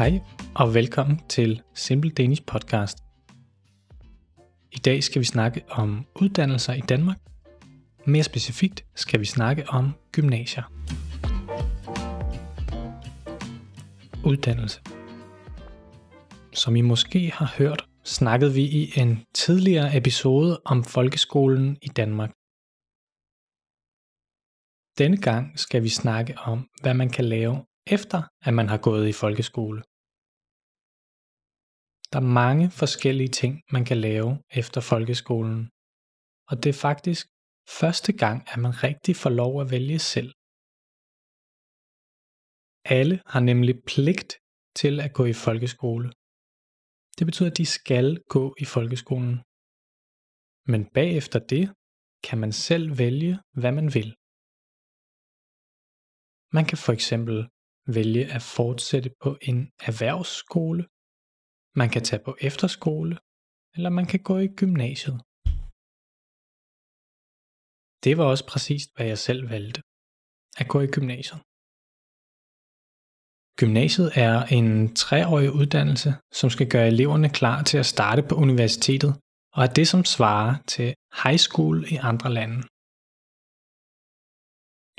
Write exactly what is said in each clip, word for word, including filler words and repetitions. Hej og velkommen til Simple Danish Podcast. I dag skal vi snakke om uddannelser i Danmark. Mere specifikt skal vi snakke om gymnasier. Uddannelse. Som I måske har hørt, snakkede vi i en tidligere episode om folkeskolen i Danmark. Denne gang skal vi snakke om, hvad man kan lave, efter at man har gået i folkeskole. Der er mange forskellige ting, man kan lave efter folkeskolen. Og det er faktisk første gang, at man rigtig får lov at vælge selv. Alle har nemlig pligt til at gå i folkeskole. Det betyder, at de skal gå i folkeskolen. Men bagefter det kan man selv vælge, hvad man vil. Man kan for eksempel vælge at fortsætte på en erhvervsskole, man kan tage på efterskole, eller man kan gå i gymnasiet. Det var også præcist, hvad jeg selv valgte. At gå i gymnasiet. Gymnasiet er en treårig uddannelse, som skal gøre eleverne klar til at starte på universitetet, og er det, som svarer til high school i andre lande.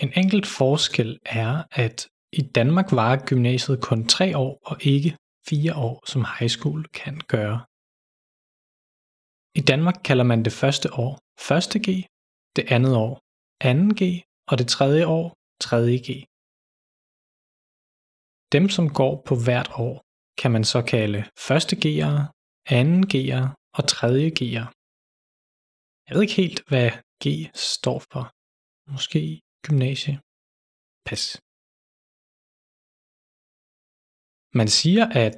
En enkelt forskel er, at i Danmark varer gymnasiet kun tre år og ikke fire år, som high school kan gøre. I Danmark kalder man det første år første G, det andet år anden G og det tredje år tredje G. Dem, som går på hvert år, kan man så kalde første G'ere, anden G'ere og tredje G'ere. Jeg ved ikke helt, hvad G står for. Måske gymnasie. Pas. Man siger, at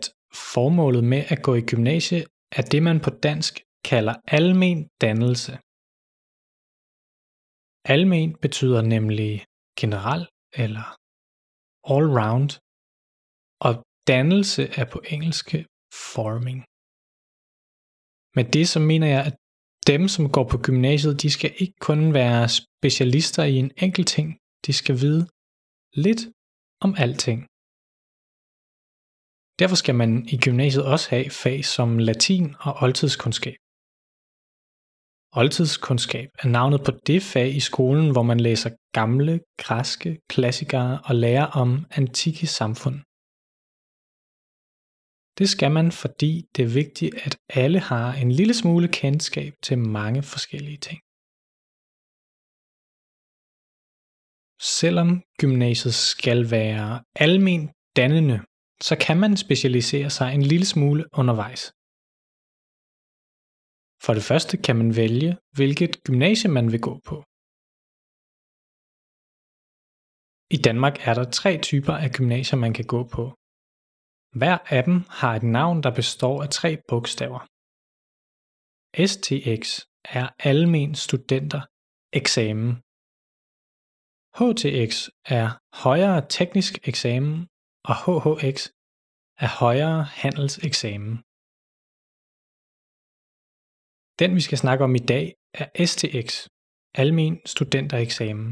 formålet med at gå i gymnasie er det, man på dansk kalder almen dannelse. Almen betyder nemlig generel eller all round, og dannelse er på engelsk forming. Med det så mener jeg, at dem, som går på gymnasiet, de skal ikke kun være specialister i en enkelt ting, de skal vide lidt om alting. Derfor skal man i gymnasiet også have fag som latin og oldtidskundskab. Oldtidskundskab er navnet på det fag i skolen, hvor man læser gamle, græske klassikere og lærer om antikke samfund. Det skal man, fordi det er vigtigt, at alle har en lille smule kendskab til mange forskellige ting. Selvom gymnasiet skal være alment dannende, så kan man specialisere sig en lille smule undervejs. For det første kan man vælge, hvilket gymnasie man vil gå på. I Danmark er der tre typer af gymnasier, man kan gå på. Hver af dem har et navn, der består af tre bogstaver. S T X er almen studenter eksamen. H T X er højere teknisk eksamen, og H H X er højere handelseksamen. Den, vi skal snakke om i dag, er S T X, almen studentereksamen.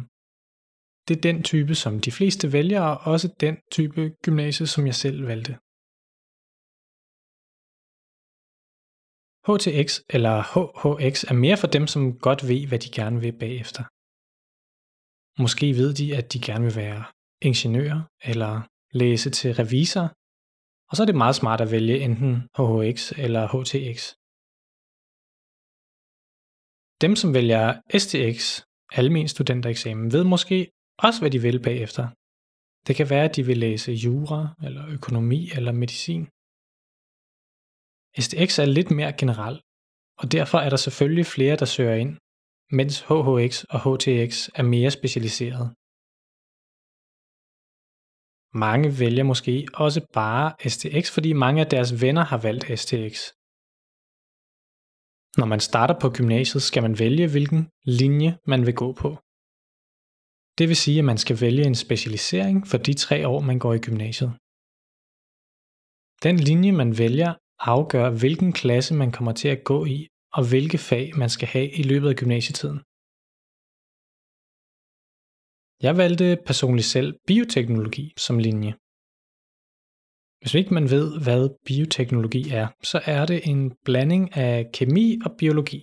Det er den type, som de fleste vælger, og også den type gymnasie, som jeg selv valgte. H T X eller H H X er mere for dem, som godt ved, hvad de gerne vil bagefter. Måske ved de, at de gerne vil være ingeniører eller læse til revisor, og så er det meget smart at vælge enten H H X eller H T X. Dem, som vælger S T X, almen studentereksamen, ved måske også, hvad de vil bagefter. Det kan være, at de vil læse jura, eller økonomi, eller medicin. S T X er lidt mere generelt, og derfor er der selvfølgelig flere, der søger ind, mens H H X og H T X er mere specialiserede. Mange vælger måske også bare S T X, fordi mange af deres venner har valgt S T X. Når man starter på gymnasiet, skal man vælge, hvilken linje man vil gå på. Det vil sige, at man skal vælge en specialisering for de tre år, man går i gymnasiet. Den linje, man vælger, afgør, hvilken klasse man kommer til at gå i, og hvilke fag man skal have i løbet af gymnasietiden. Jeg valgte personligt selv bioteknologi som linje. Hvis ikke man ved, hvad bioteknologi er, så er det en blanding af kemi og biologi.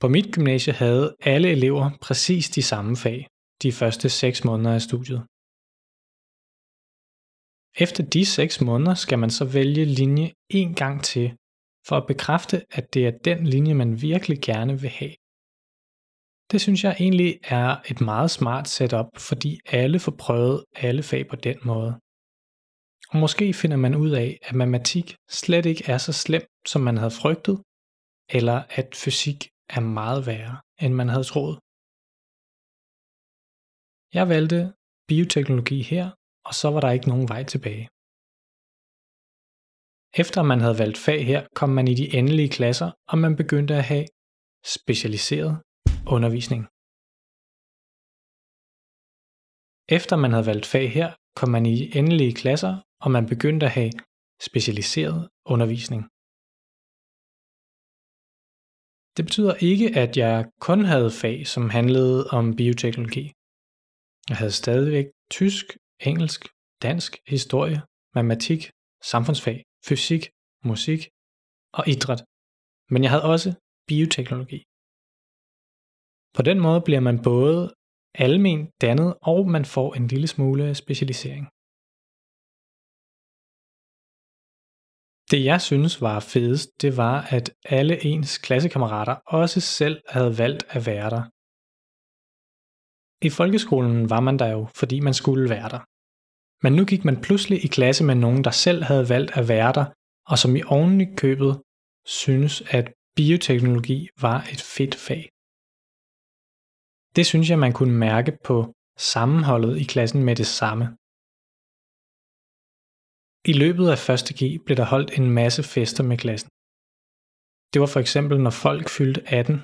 På mit gymnasie havde alle elever præcis de samme fag de første seks måneder af studiet. Efter de seks måneder skal man så vælge linje en gang til, for at bekræfte, at det er den linje, man virkelig gerne vil have. Det synes jeg egentlig er et meget smart setup, fordi alle får prøvet alle fag på den måde. Og måske finder man ud af, at matematik slet ikke er så slemt, som man havde frygtet, eller at fysik er meget værre, end man havde troet. Jeg valgte bioteknologi her, og så var der ikke nogen vej tilbage. Efter man havde valgt fag her, kom man i de endelige klasser, og man begyndte at have specialiseret undervisning. Efter man havde valgt fag her, kom man i de endelige klasser, og man begyndte at have specialiseret undervisning. Det betyder ikke, at jeg kun havde fag, som handlede om bioteknologi. Jeg havde stadigvæk tysk, engelsk, dansk, historie, matematik, samfundsfag, fysik, musik og idræt. Men jeg havde også bioteknologi. På den måde bliver man både almen dannet, og man får en lille smule specialisering. Det jeg synes var fedest, det var, at alle ens klassekammerater også selv havde valgt at være der. I folkeskolen var man der jo, fordi man skulle være der. Men nu gik man pludselig i klasse med nogen, der selv havde valgt at være der, og som i oven i købet synes, at bioteknologi var et fedt fag. Det synes jeg, man kunne mærke på sammenholdet i klassen med det samme. I løbet af første G blev der holdt en masse fester med klassen. Det var for eksempel, når folk fyldte atten,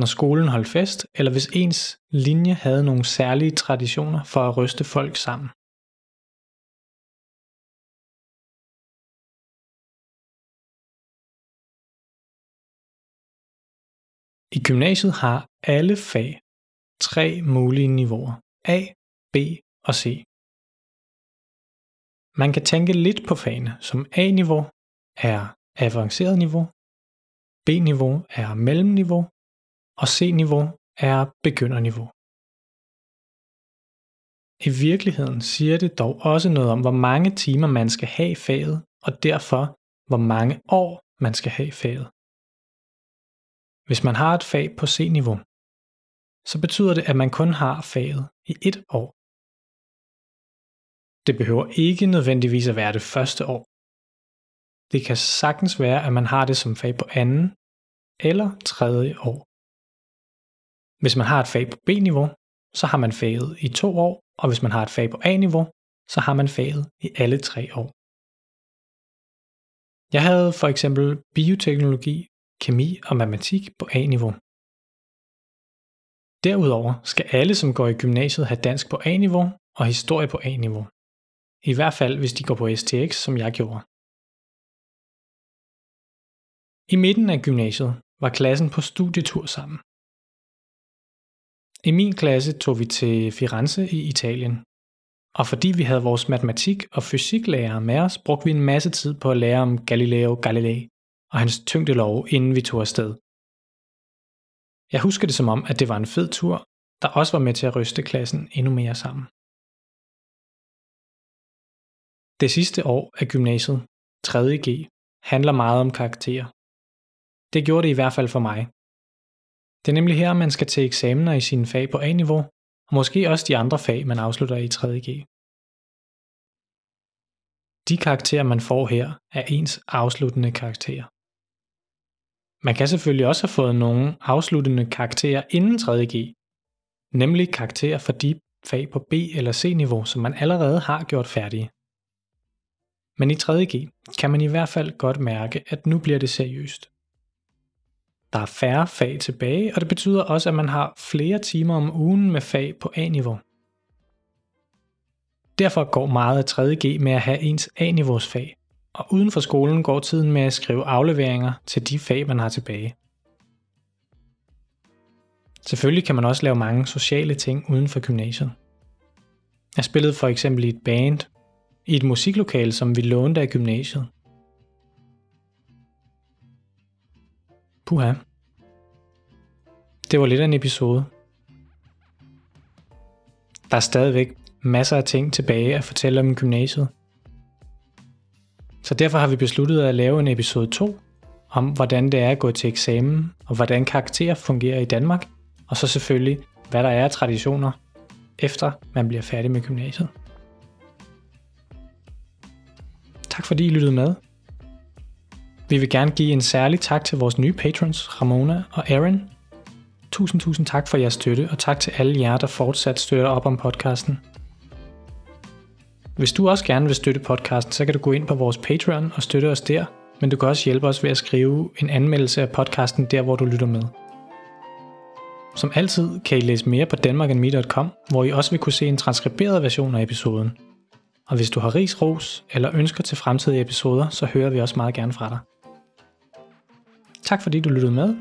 når skolen holdt fest, eller hvis ens linje havde nogle særlige traditioner for at ryste folk sammen. I gymnasiet har alle fag tre mulige niveauer, A, B og C. Man kan tænke lidt på fagene, som A-niveau er avanceret niveau, B-niveau er mellemniveau, og C-niveau er begynderniveau. I virkeligheden siger det dog også noget om, hvor mange timer man skal have i faget, og derfor hvor mange år man skal have i faget. Hvis man har et fag på C-niveau, så betyder det, at man kun har faget i et år. Det behøver ikke nødvendigvis at være det første år. Det kan sagtens være, at man har det som fag på anden eller tredje år. Hvis man har et fag på B-niveau, så har man faget i to år, og hvis man har et fag på A-niveau, så har man faget i alle tre år. Jeg havde for eksempel bioteknologi, kemi og matematik på A-niveau. Derudover skal alle, som går i gymnasiet, have dansk på A-niveau og historie på A-niveau. I hvert fald, hvis de går på S T X, som jeg gjorde. I midten af gymnasiet var klassen på studietur sammen. I min klasse tog vi til Firenze i Italien. Og fordi vi havde vores matematik- og fysiklærere med os, brugte vi en masse tid på at lære om Galileo Galilei og hans tyngdelov, inden vi tog afsted. Jeg husker det som om, at det var en fed tur, der også var med til at ryste klassen endnu mere sammen. Det sidste år af gymnasiet, tredje G, handler meget om karakterer. Det gjorde det i hvert fald for mig. Det er nemlig her, man skal til eksamener i sine fag på A-niveau, og måske også de andre fag, man afslutter i tredje G. De karakterer, man får her, er ens afsluttende karakterer. Man kan selvfølgelig også have fået nogle afsluttende karakterer inden tredje G, nemlig karakterer for de fag på B- eller C-niveau, som man allerede har gjort færdige. Men i tredje G kan man i hvert fald godt mærke, at nu bliver det seriøst. Der er færre fag tilbage, og det betyder også, at man har flere timer om ugen med fag på A-niveau. Derfor går meget af tredje G med at have ens A-niveaus fag, og uden for skolen går tiden med at skrive afleveringer til de fag, man har tilbage. Selvfølgelig kan man også lave mange sociale ting uden for gymnasiet. Jeg spillede for eksempel i et band, i et musiklokale, som vi lånte af gymnasiet. Puha. Det var lidt af en episode. Der er stadigvæk masser af ting tilbage at fortælle om gymnasiet. Så derfor har vi besluttet at lave en episode to om, hvordan det er at gå til eksamen, og hvordan karakterer fungerer i Danmark, og så selvfølgelig, hvad der er af traditioner, efter man bliver færdig med gymnasiet. Tak fordi I lyttede med. Vi vil gerne give en særlig tak til vores nye patrons, Ramona og Aaron. Tusind, tusind tak for jeres støtte, og tak til alle jer, der fortsat støtter op om podcasten. Hvis du også gerne vil støtte podcasten, så kan du gå ind på vores Patreon og støtte os der, men du kan også hjælpe os ved at skrive en anmeldelse af podcasten der, hvor du lytter med. Som altid kan I læse mere på danmark and me dot com, hvor I også vil kunne se en transkriberet version af episoden. Og hvis du har ris, ros eller ønsker til fremtidige episoder, så hører vi også meget gerne fra dig. Tak fordi du lyttede med.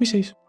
Vi ses.